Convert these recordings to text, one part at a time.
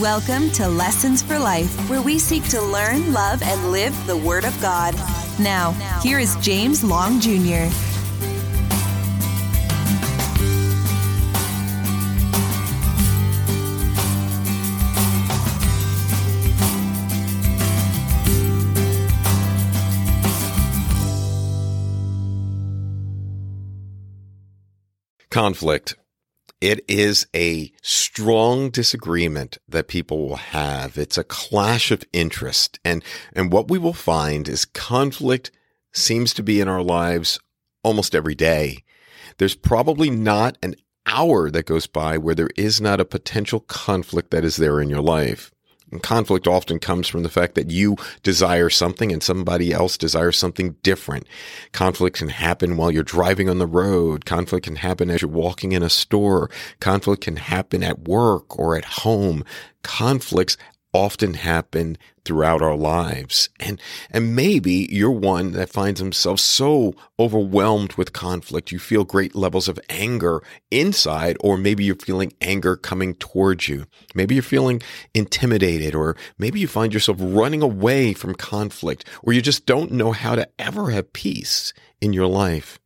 Welcome to Lessons for Life, where we seek to learn, love, and live the Word of God. Now, here is James Long Jr. Conflict. It is a strong disagreement that people will have. It's a clash of interest. And what we will find is conflict seems to be in our lives almost every day. There's probably not an hour that goes by where there is not a potential conflict that is there in your life. And conflict often comes from the fact that you desire something and somebody else desires something different. Conflict can happen while you're driving on the road. Conflict can happen as you're walking in a store. Conflict can happen at work or at home. Conflicts often happen throughout our lives. And maybe you're one that finds themselves so overwhelmed with conflict, you feel great levels of anger inside, or maybe you're feeling anger coming towards you. Maybe you're feeling intimidated, or maybe you find yourself running away from conflict, or you just don't know how to ever have peace in your life.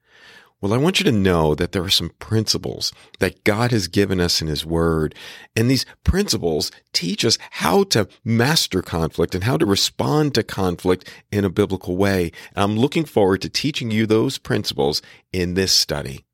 Well, I want you to know that there are some principles that God has given us in His Word, and these principles teach us how to master conflict and how to respond to conflict in a biblical way. And I'm looking forward to teaching you those principles in this study.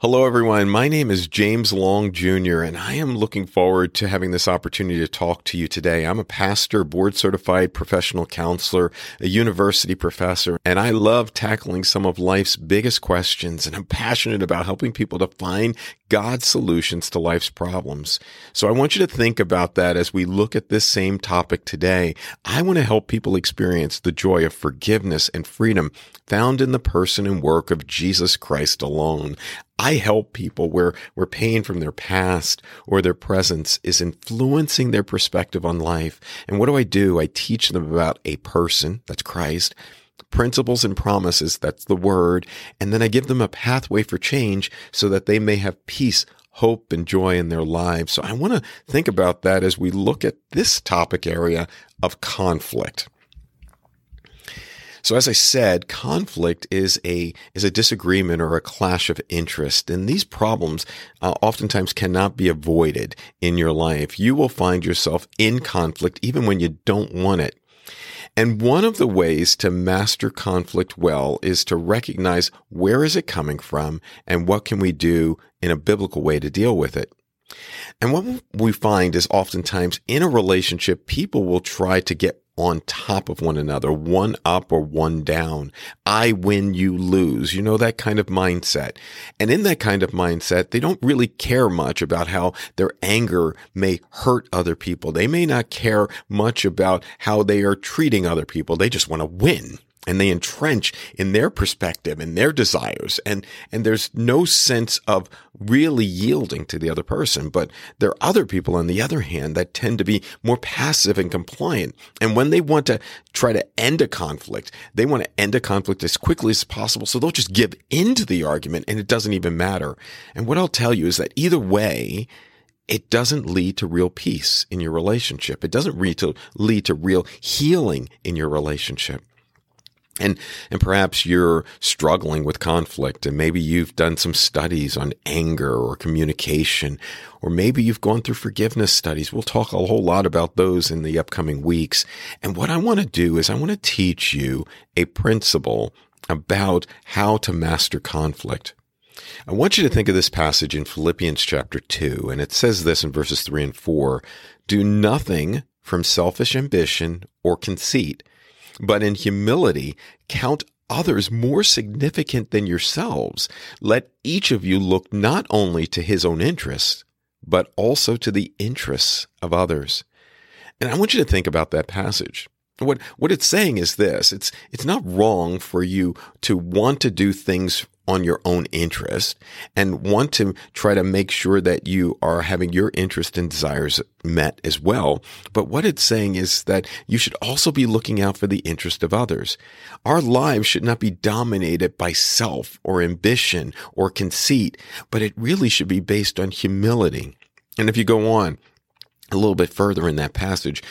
Hello, everyone. My name is James Long Jr., and I am looking forward to having this opportunity to talk to you today. I'm a pastor, board-certified professional counselor, a university professor, and I love tackling some of life's biggest questions, and I'm passionate about helping people to find God's solutions to life's problems. So I want you to think about that as we look at this same topic today. I want to help people experience the joy of forgiveness and freedom found in the person and work of Jesus Christ alone. I help people where pain from their past or their presence is influencing their perspective on life. And what do? I teach them about a person, that's Christ, principles and promises, that's the Word, and then I give them a pathway for change so that they may have peace, hope, and joy in their lives. So I want to think about that as we look at this topic area of conflict. So as I said, conflict is a disagreement or a clash of interest, and these problems oftentimes cannot be avoided in your life. You will find yourself in conflict even when you don't want it. And one of the ways to master conflict well is to recognize where is it coming from and what can we do in a biblical way to deal with it. And what we find is oftentimes in a relationship, people will try to get on top of one another, one up or one down. I win, you lose. You know, that kind of mindset. And in that kind of mindset, they don't really care much about how their anger may hurt other people. They may not care much about how they are treating other people. They just want to win. And they entrench in their perspective and their desires. And there's no sense of really yielding to the other person. But there are other people, on the other hand, that tend to be more passive and compliant. And when they want to try to end a conflict, they want to end a conflict as quickly as possible. So they'll just give into the argument and it doesn't even matter. And what I'll tell you is that either way, it doesn't lead to real peace in your relationship. It doesn't lead to real healing in your relationship. And perhaps you're struggling with conflict, and maybe you've done some studies on anger or communication, or maybe you've gone through forgiveness studies. We'll talk a whole lot about those in the upcoming weeks. And what I want to do is I want to teach you a principle about how to master conflict. I want you to think of this passage in Philippians chapter 2, and it says this in verses 3 and 4, "Do nothing from selfish ambition or conceit, but in humility, count others more significant than yourselves. Let each of you look not only to his own interests, but also to the interests of others." And I want you to think about that passage. What it's saying is this. It's not wrong for you to want to do things on your own interest and want to try to make sure that you are having your interests and desires met as well. But what it's saying is that you should also be looking out for the interest of others. Our lives should not be dominated by self or ambition or conceit, but it really should be based on humility. And if you go on, a little bit further in that passage,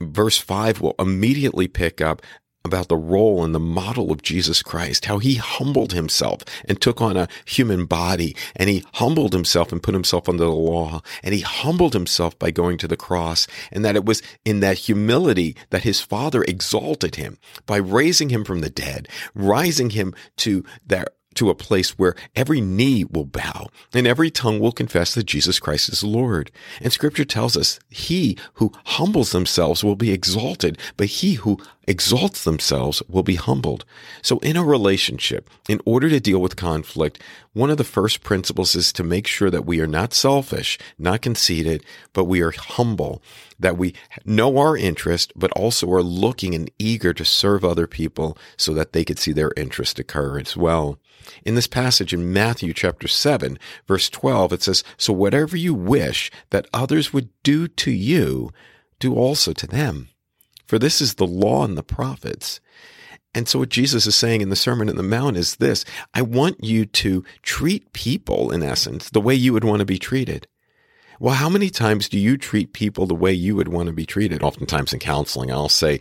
verse 5 will immediately pick up about the role and the model of Jesus Christ, how he humbled himself and took on a human body, and he humbled himself and put himself under the law, and he humbled himself by going to the cross, and that it was in that humility that his Father exalted him by raising him from the dead, rising him to a place where every knee will bow and every tongue will confess that Jesus Christ is Lord. And Scripture tells us, he who humbles themselves will be exalted, but he who exalts themselves will be humbled. So in a relationship, in order to deal with conflict, one of the first principles is to make sure that we are not selfish, not conceited, but we are humble, that we know our interest, but also are looking and eager to serve other people so that they could see their interest occur as well. In this passage in Matthew chapter 7, verse 12, it says, "So whatever you wish that others would do to you, do also to them. For this is the law and the prophets." And so what Jesus is saying in the Sermon on the Mount is this: I want you to treat people, in essence, the way you would want to be treated. Well, how many times do you treat people the way you would want to be treated? Oftentimes in counseling, I'll say,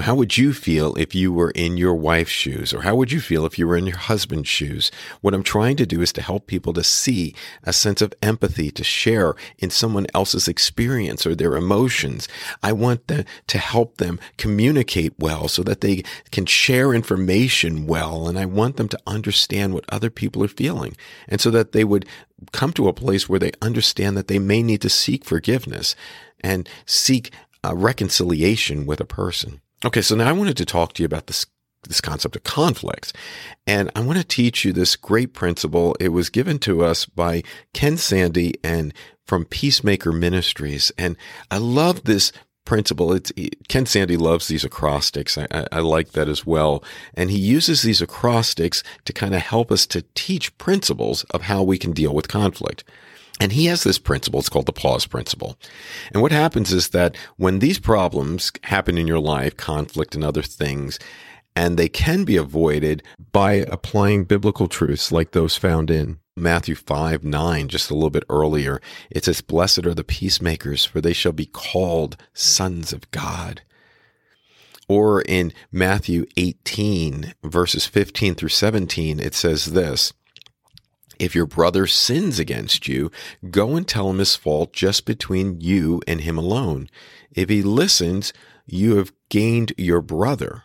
how would you feel if you were in your wife's shoes? Or how would you feel if you were in your husband's shoes? What I'm trying to do is to help people to see a sense of empathy, to share in someone else's experience or their emotions. I want to help them communicate well so that they can share information well. And I want them to understand what other people are feeling, and so that they would come to a place where they understand that they may need to seek forgiveness and seek reconciliation with a person. Okay, so now I wanted to talk to you about this concept of conflict. And I want to teach you this great principle. It was given to us by Ken Sande and from Peacemaker Ministries. And I love this principle. Ken Sande loves these acrostics. I like that as well. And he uses these acrostics to kind of help us to teach principles of how we can deal with conflict. And he has this principle. It's called the pause principle. And what happens is that when these problems happen in your life, conflict and other things, and they can be avoided by applying biblical truths like those found in Matthew 5:9, just a little bit earlier. It says, "Blessed are the peacemakers, for they shall be called sons of God." Or in Matthew 18, verses 15 through 17, it says this, "If your brother sins against you, go and tell him his fault just between you and him alone. If he listens, you have gained your brother."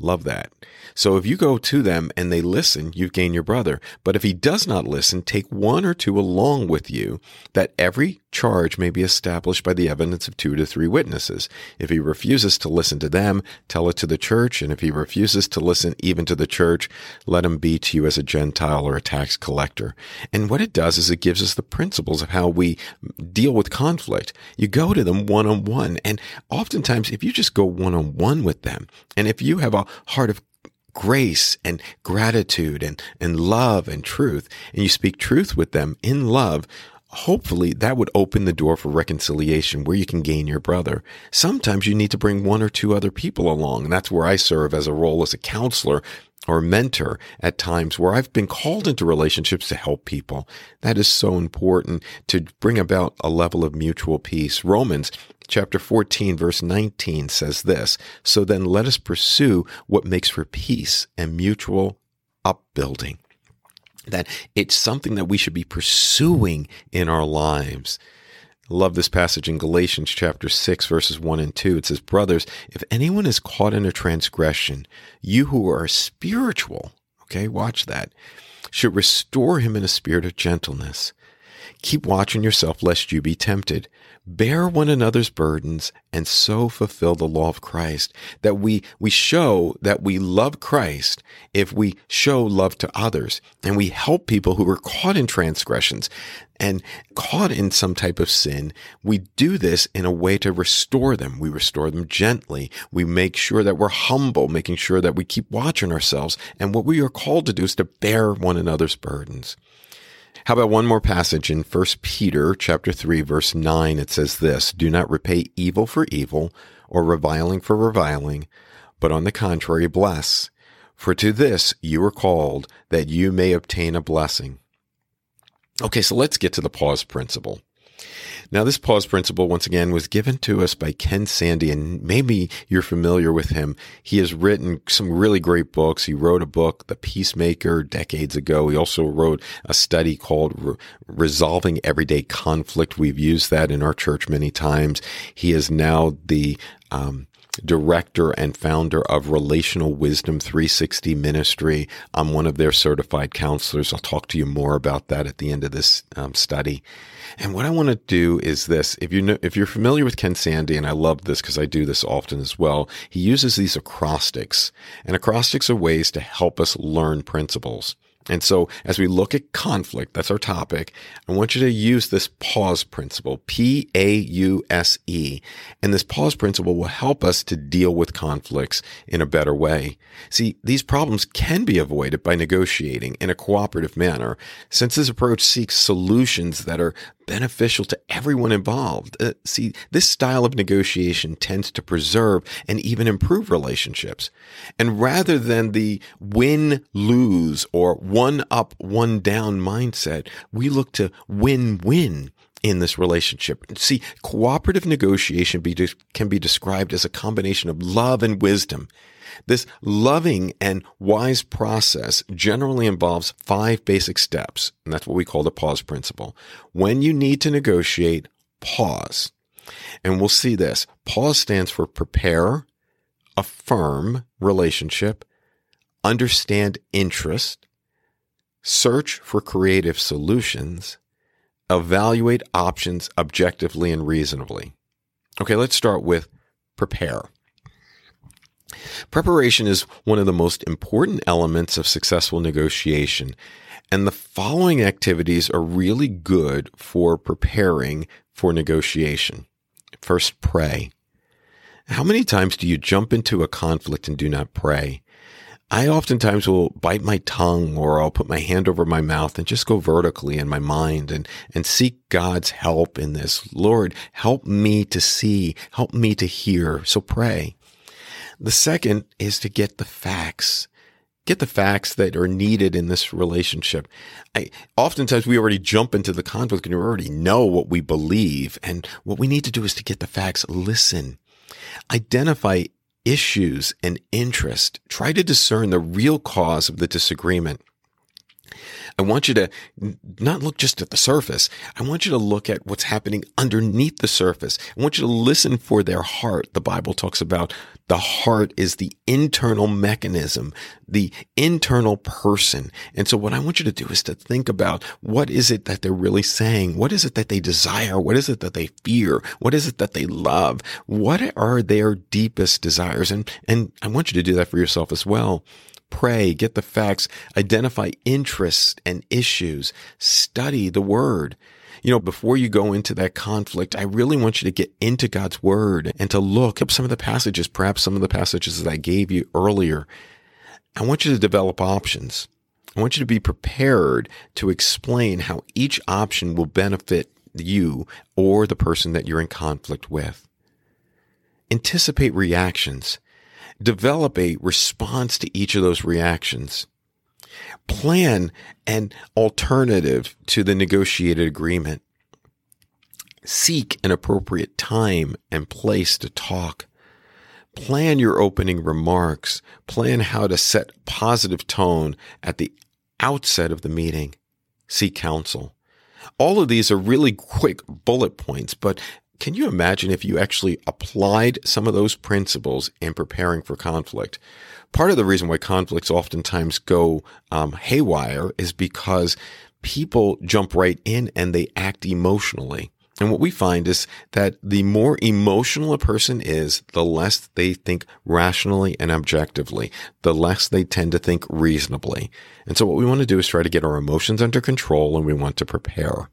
Love that. So if you go to them and they listen, you've gained your brother. But if he does not listen, take one or two along with you, that every charge may be established by the evidence of 2 to 3 witnesses. If he refuses to listen to them, tell it to the church. And if he refuses to listen even to the church, let him be to you as a Gentile or a tax collector. And what it does is it gives us the principles of how we deal with conflict. You go to them one-on-one. And oftentimes, if you just go one-on-one with them, and if you have a heart of grace and gratitude and love and truth, and you speak truth with them in love, hopefully that would open the door for reconciliation where you can gain your brother. Sometimes you need to bring 1 or 2 other people along, and that's where I serve as a role as a counselor or mentor at times where I've been called into relationships to help people. That is so important to bring about a level of mutual peace. Romans chapter 14, verse 19 says this, "So then let us pursue what makes for peace and mutual upbuilding." That it's something that we should be pursuing in our lives. I love this passage in Galatians chapter 6, verses 1 and 2. It says, "Brothers, if anyone is caught in a transgression, you who are spiritual," okay, watch that, "should restore him in a spirit of gentleness. Keep watching yourself lest you be tempted. Bear one another's burdens and so fulfill the law of Christ." That we show that we love Christ if we show love to others, and we help people who are caught in transgressions and caught in some type of sin. We do this in a way to restore them. We restore them gently. We make sure that we're humble, making sure that we keep watching ourselves. And what we are called to do is to bear one another's burdens. How about one more passage in 1 Peter chapter 3, verse 9? It says this, "Do not repay evil for evil or reviling for reviling, but on the contrary, bless. For to this you were called, that you may obtain a blessing." Okay, so let's get to the pause principle. Now, this pause principle, once again, was given to us by Ken Sande, and maybe you're familiar with him. He has written some really great books. He wrote a book, The Peacemaker, decades ago. He also wrote a study called Resolving Everyday Conflict. We've used that in our church many times. He is now the director and founder of Relational Wisdom 360 Ministry. I'm one of their certified counselors. I'll talk to you more about that at the end of this study. And what I want to do is this. If you're familiar with Ken Sande, and I love this because I do this often as well, he uses these acrostics. And acrostics are ways to help us learn principles. And so as we look at conflict, that's our topic, I want you to use this pause principle, P-A-U-S-E. And this pause principle will help us to deal with conflicts in a better way. See, these problems can be avoided by negotiating in a cooperative manner, since this approach seeks solutions that are beneficial to everyone involved. See, this style of negotiation tends to preserve and even improve relationships. And rather than the win-lose or one-up, one-down mindset, we look to win-win in this relationship. See, cooperative negotiation can be described as a combination of love and wisdom. This loving and wise process generally involves 5 basic steps, and that's what we call the pause principle. When you need to negotiate, pause. And we'll see this. Pause stands for prepare, affirm relationship, understand interest, search for creative solutions, evaluate options objectively and reasonably. Okay, let's start with prepare. Preparation is one of the most important elements of successful negotiation, and the following activities are really good for preparing for negotiation. First, pray. How many times do you jump into a conflict and do not pray? I oftentimes will bite my tongue, or I'll put my hand over my mouth and just go vertically in my mind and seek God's help in this. Lord, help me to see, help me to hear. So pray. The second is to get the facts. Get the facts that are needed in this relationship. Oftentimes we already jump into the conflict and we already know what we believe. And what we need to do is to get the facts. Listen, identify issues and interest. Try to discern the real cause of the disagreement. I want you to not look just at the surface. I want you to look at what's happening underneath the surface. I want you to listen for their heart. The Bible talks about the heart is the internal mechanism, the internal person. And so what I want you to do is to think about what is it that they're really saying? What is it that they desire? What is it that they fear? What is it that they love? What are their deepest desires? And I want you to do that for yourself as well. Pray, get the facts, identify interests and issues, study the word. You know, before you go into that conflict, I really want you to get into God's word and to look up some of the passages, perhaps some of the passages that I gave you earlier. I want you to develop options. I want you to be prepared to explain how each option will benefit you or the person that you're in conflict with. Anticipate reactions. Develop a response to each of those reactions. Plan an alternative to the negotiated agreement. Seek an appropriate time and place to talk. Plan your opening remarks. Plan how to set positive tone at the outset of the meeting. Seek counsel. All of these are really quick bullet points, but can you imagine if you actually applied some of those principles in preparing for conflict? Part of the reason why conflicts oftentimes go haywire is because people jump right in and they act emotionally. And what we find is that the more emotional a person is, the less they think rationally and objectively, the less they tend to think reasonably. And so what we want to do is try to get our emotions under control, and we want to prepare.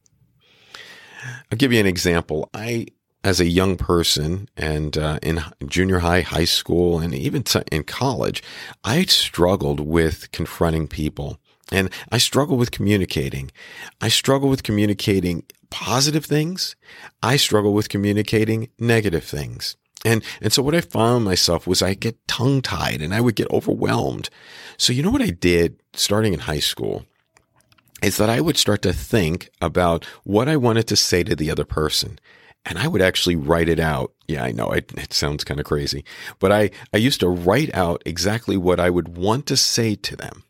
I'll give you an example. I, as a young person and in junior high, high school, and even in college, I struggled with confronting people. And I struggled with communicating. I struggled with communicating positive things. I struggled with communicating negative things. And so what I found myself was I get tongue-tied and I would get overwhelmed. So you know what I did starting in high school? is that I would start to think about what I wanted to say to the other person. And I would actually write it out. Yeah, I know it sounds kind of crazy, but I used to write out exactly what I would want to say to them.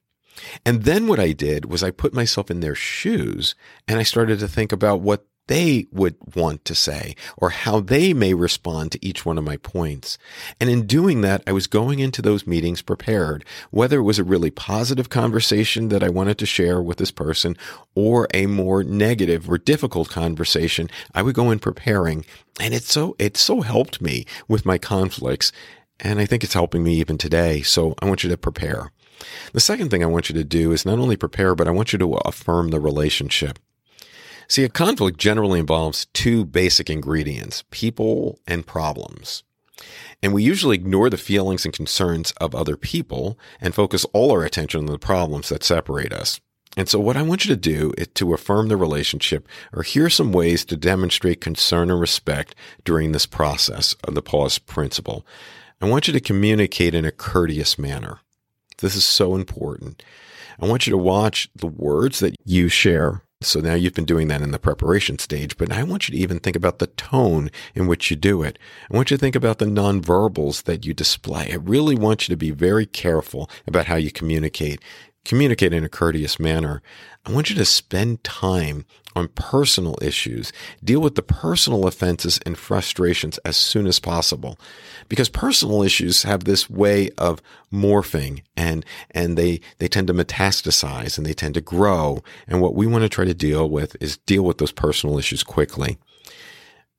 And then what I did was I put myself in their shoes and I started to think about what they would want to say or how they may respond to each one of my points. And in doing that, I was going into those meetings prepared, whether it was a really positive conversation that I wanted to share with this person or a more negative or difficult conversation, I would go in preparing. And it so helped me with my conflicts. And I think it's helping me even today. So I want you to prepare. The second thing I want you to do is not only prepare, but I want you to affirm the relationship. See, a conflict generally involves two basic ingredients, people and problems. And we usually ignore the feelings and concerns of other people and focus all our attention on the problems that separate us. And so what I want you to do is to affirm the relationship, or here are some ways to demonstrate concern and respect during this process of the pause principle. I want you to communicate in a courteous manner. This is so important. I want you to watch the words that you share. So now you've been doing that in the preparation stage, but I want you to even think about the tone in which you do it. I want you to think about the nonverbals that you display. I really want you to be very careful about how you communicate. Communicate in a courteous manner. I want you to spend time on personal issues. Deal with the personal offenses and frustrations as soon as possible, because personal issues have this way of morphing and they tend to metastasize and they tend to grow. And what we want to try to deal with is deal with those personal issues quickly.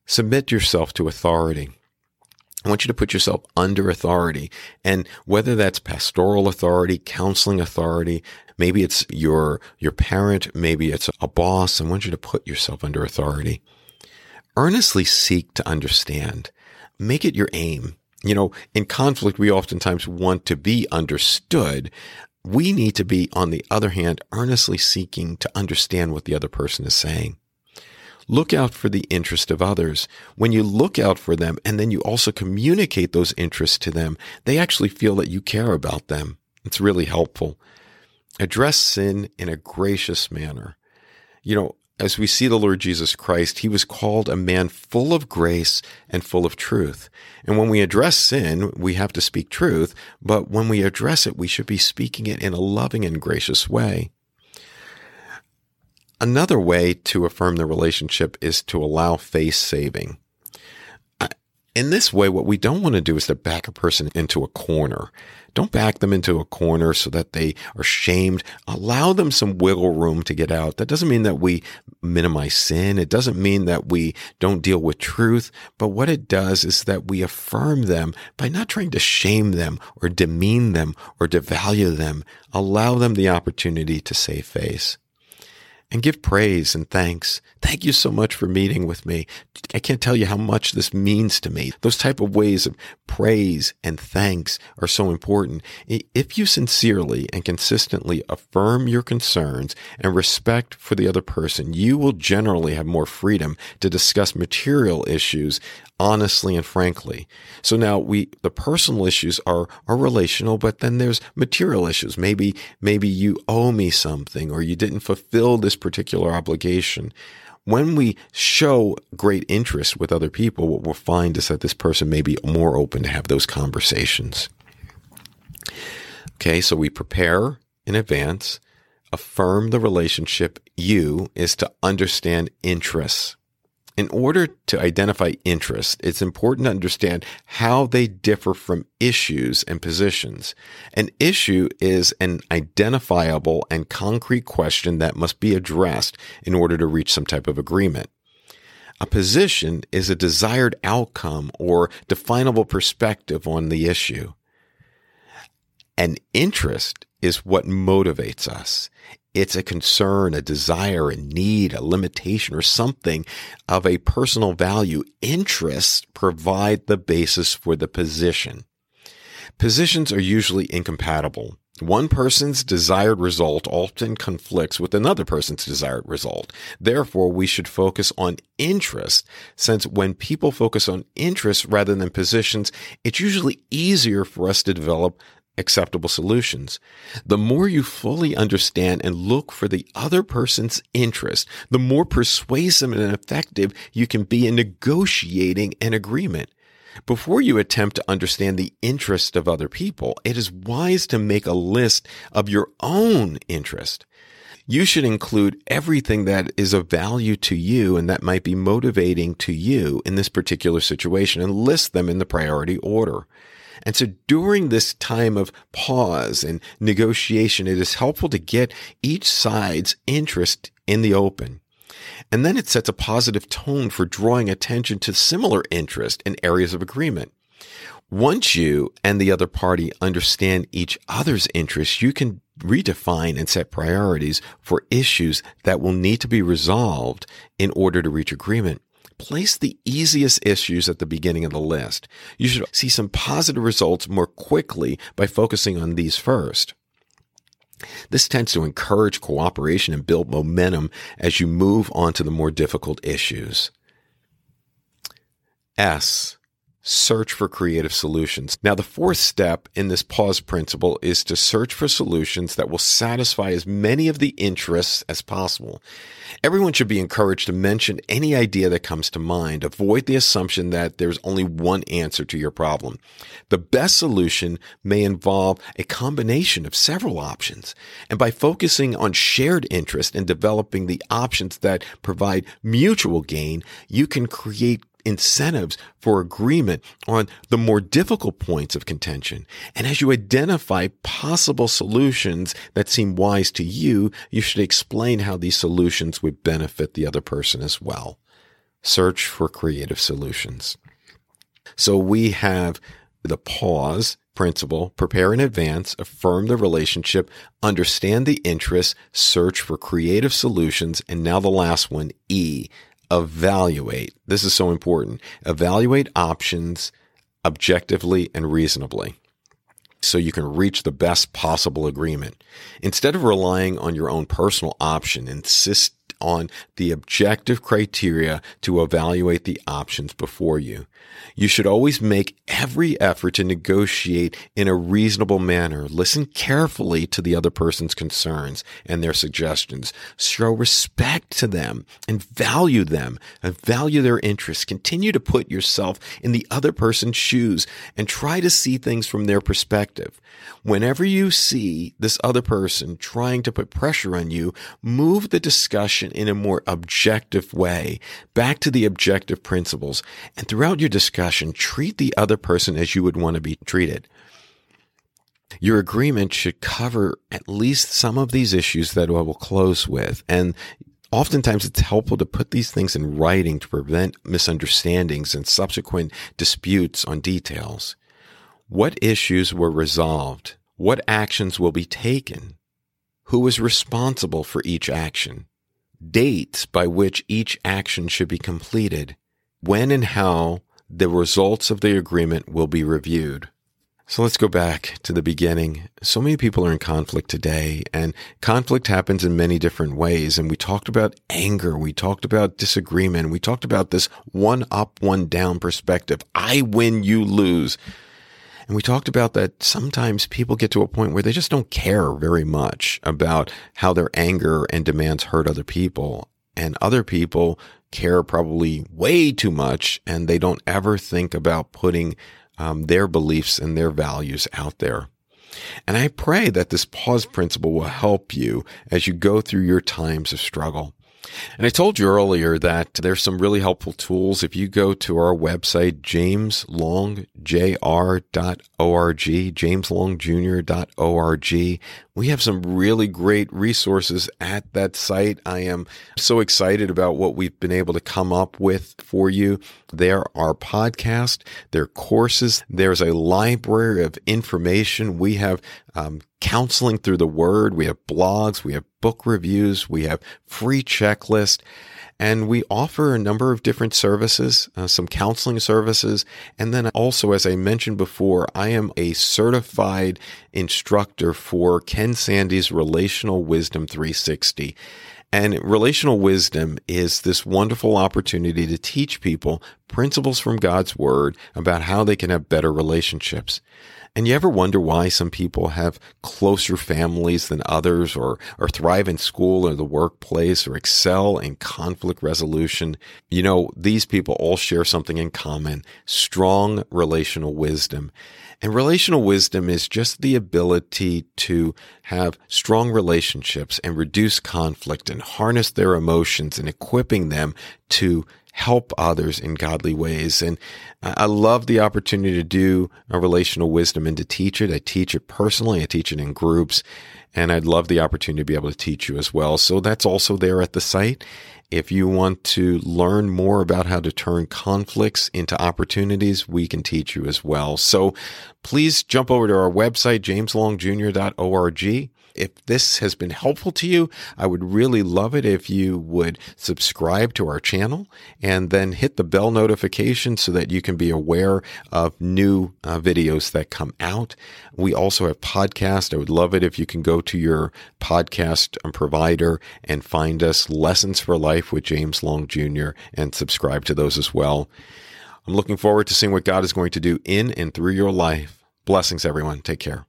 Submit yourself to authority. I want you to put yourself under authority, and whether that's pastoral authority, counseling authority, maybe it's your parent, maybe it's a boss. I want you to put yourself under authority. Earnestly seek to understand. Make it your aim. You know, in conflict, we oftentimes want to be understood. We need to be, on the other hand, earnestly seeking to understand what the other person is saying. Look out for the interest of others. When you look out for them and then you also communicate those interests to them, they actually feel that you care about them. It's really helpful. Address sin in a gracious manner. You know, as we see the Lord Jesus Christ, he was called a man full of grace and full of truth. And when we address sin, we have to speak truth, but when we address it, we should be speaking it in a loving and gracious way. Another way to affirm the relationship is to allow face saving. In this way, what we don't want to do is to back a person into a corner. Don't back them into a corner so that they are shamed. Allow them some wiggle room to get out. That doesn't mean that we minimize sin. It doesn't mean that we don't deal with truth. But what it does is that we affirm them by not trying to shame them or demean them or devalue them. Allow them the opportunity to save face. And give praise and thanks. Thank you so much for meeting with me. I can't tell you how much this means to me. Those type of ways of praise and thanks are so important. If you sincerely and consistently affirm your concerns and respect for the other person, you will generally have more freedom to discuss material issues honestly and frankly. So now the personal issues are relational, but then there's material issues. Maybe you owe me something or you didn't fulfill this particular obligation. When we show great interest with other people, what we'll find is that this person may be more open to have those conversations. Okay, so we prepare in advance, affirm the relationship. U is to understand interests. In order to identify interest, it's important to understand how they differ from issues and positions. An issue is an identifiable and concrete question that must be addressed in order to reach some type of agreement. A position is a desired outcome or definable perspective on the issue. An interest is what motivates us. It's a concern, a desire, a need, a limitation, or something of a personal value. Interests provide the basis for the position. Positions are usually incompatible. One person's desired result often conflicts with another person's desired result. Therefore, we should focus on interest, since when people focus on interests rather than positions, it's usually easier for us to develop a acceptable solutions. The more you fully understand and look for the other person's interest, the more persuasive and effective you can be in negotiating an agreement. Before you attempt to understand the interest of other people, it is wise to make a list of your own interest. You should include everything that is of value to you and that might be motivating to you in this particular situation and list them in the priority order. And so during this time of pause and negotiation, it is helpful to get each side's interest in the open. And then it sets a positive tone for drawing attention to similar interest in areas of agreement. Once you and the other party understand each other's interests, you can redefine and set priorities for issues that will need to be resolved in order to reach agreement. Place the easiest issues at the beginning of the list. You should see some positive results more quickly by focusing on these first. This tends to encourage cooperation and build momentum as you move on to the more difficult issues. S, search for creative solutions. Now, the fourth step in this pause principle is to search for solutions that will satisfy as many of the interests as possible. Everyone should be encouraged to mention any idea that comes to mind. Avoid the assumption that there's only one answer to your problem. The best solution may involve a combination of several options. And by focusing on shared interest and developing the options that provide mutual gain, you can create incentives for agreement on the more difficult points of contention. And as you identify possible solutions that seem wise to you, you should explain how these solutions would benefit the other person as well. Search for creative solutions. So we have the pause principle: prepare in advance, affirm the relationship, understand the interests, search for creative solutions, and now the last one, E, evaluate. This is so important. Evaluate options objectively and reasonably so you can reach the best possible agreement. Instead of relying on your own personal option, insist on the objective criteria to evaluate the options before you. You should always make every effort to negotiate in a reasonable manner. Listen carefully to the other person's concerns and their suggestions. Show respect to them and value them and value their interests. Continue to put yourself in the other person's shoes and try to see things from their perspective. Whenever you see this other person trying to put pressure on you, move the discussion in a more objective way, back to the objective principles. And throughout your discussion, treat the other person as you would want to be treated. Your agreement should cover at least some of these issues that I will close with. And oftentimes it's helpful to put these things in writing to prevent misunderstandings and subsequent disputes on details. What issues were resolved? What actions will be taken? Who is responsible for each action? Dates by which each action should be completed, when and how the results of the agreement will be reviewed. So let's go back to the beginning. So many people are in conflict today, and conflict happens in many different ways. And we talked about anger. We talked about disagreement. We talked about this one up, one down perspective. I win, you lose. And we talked about that sometimes people get to a point where they just don't care very much about how their anger and demands hurt other people. And other people care probably way too much, and they don't ever think about putting their beliefs and their values out there. And I pray that this pause principle will help you as you go through your times of struggle. And I told you earlier that there's some really helpful tools. If you go to our website, JamesLongJR.org, JamesLongJR.org, we have some really great resources at that site. I am so excited about what we've been able to come up with for you. There are podcasts, there are courses, there's a library of information. We have counseling through the word. We have blogs, we have book reviews, we have free checklists, and we offer a number of different services, some counseling services. And then also, as I mentioned before, I am a certified instructor for Ken Sande's Relational Wisdom 360. And relational wisdom is this wonderful opportunity to teach people principles from God's word about how they can have better relationships. And you ever wonder why some people have closer families than others, or thrive in school or the workplace, or excel in conflict resolution? You know, these people all share something in common: strong relational wisdom. And relational wisdom is just the ability to have strong relationships and reduce conflict and harness their emotions, and equipping them to help others in godly ways. And I love the opportunity to do a relational wisdom and to teach it. I teach it personally. I teach it in groups. And I'd love the opportunity to be able to teach you as well. So that's also there at the site. If you want to learn more about how to turn conflicts into opportunities, we can teach you as well. So please jump over to our website, JamesLongJR.org. If this has been helpful to you, I would really love it if you would subscribe to our channel and then hit the bell notification so that you can be aware of new videos that come out. We also have podcasts. I would love it if you can go to your podcast provider and find us Lessons for Life with James Long Jr. and subscribe to those as well. I'm looking forward to seeing what God is going to do in and through your life. Blessings, everyone. Take care.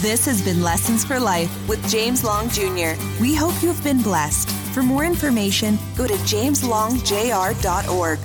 This has been Lessons for Life with James Long Jr. We hope you've been blessed. For more information, go to JamesLongJR.org.